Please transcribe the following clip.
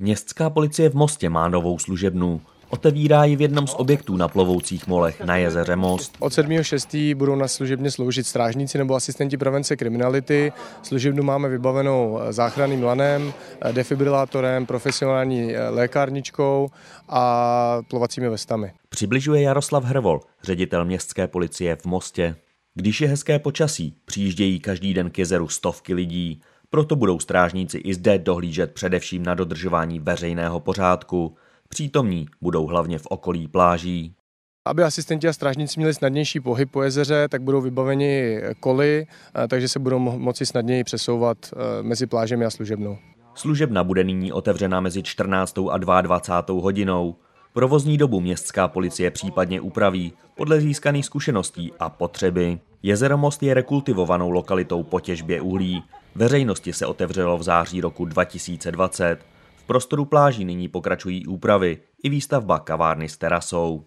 Městská policie v Mostě má novou služebnu. Otevírá ji v jednom z objektů na plovoucích molech na jezeře Most. Od 7.6. budou na služebně sloužit strážníci nebo asistenti prevence kriminality. Služebnu máme vybavenou záchranným lanem, defibrilátorem, profesionální lékárničkou a plovacími vestami. Přibližuje Jaroslav Hrvol, ředitel městské policie v Mostě. Když je hezké počasí, přijíždějí každý den k jezeru stovky lidí. Proto budou strážníci i zde dohlížet především na dodržování veřejného pořádku. Přítomní budou hlavně v okolí pláží. Aby asistenti a strážníci měli snadnější pohyb po jezeře, tak budou vybaveni koly, takže se budou moci snadněji přesouvat mezi plážemi a služebnou. Služebna bude nyní otevřena mezi 14. a 22. hodinou. Provozní dobu městská policie případně upraví podle získaných zkušeností a potřeby. Jezero Most je rekultivovanou lokalitou po těžbě uhlí. Veřejnosti se otevřelo v září roku 2020. V prostoru pláží nyní pokračují úpravy i výstavba kavárny s terasou.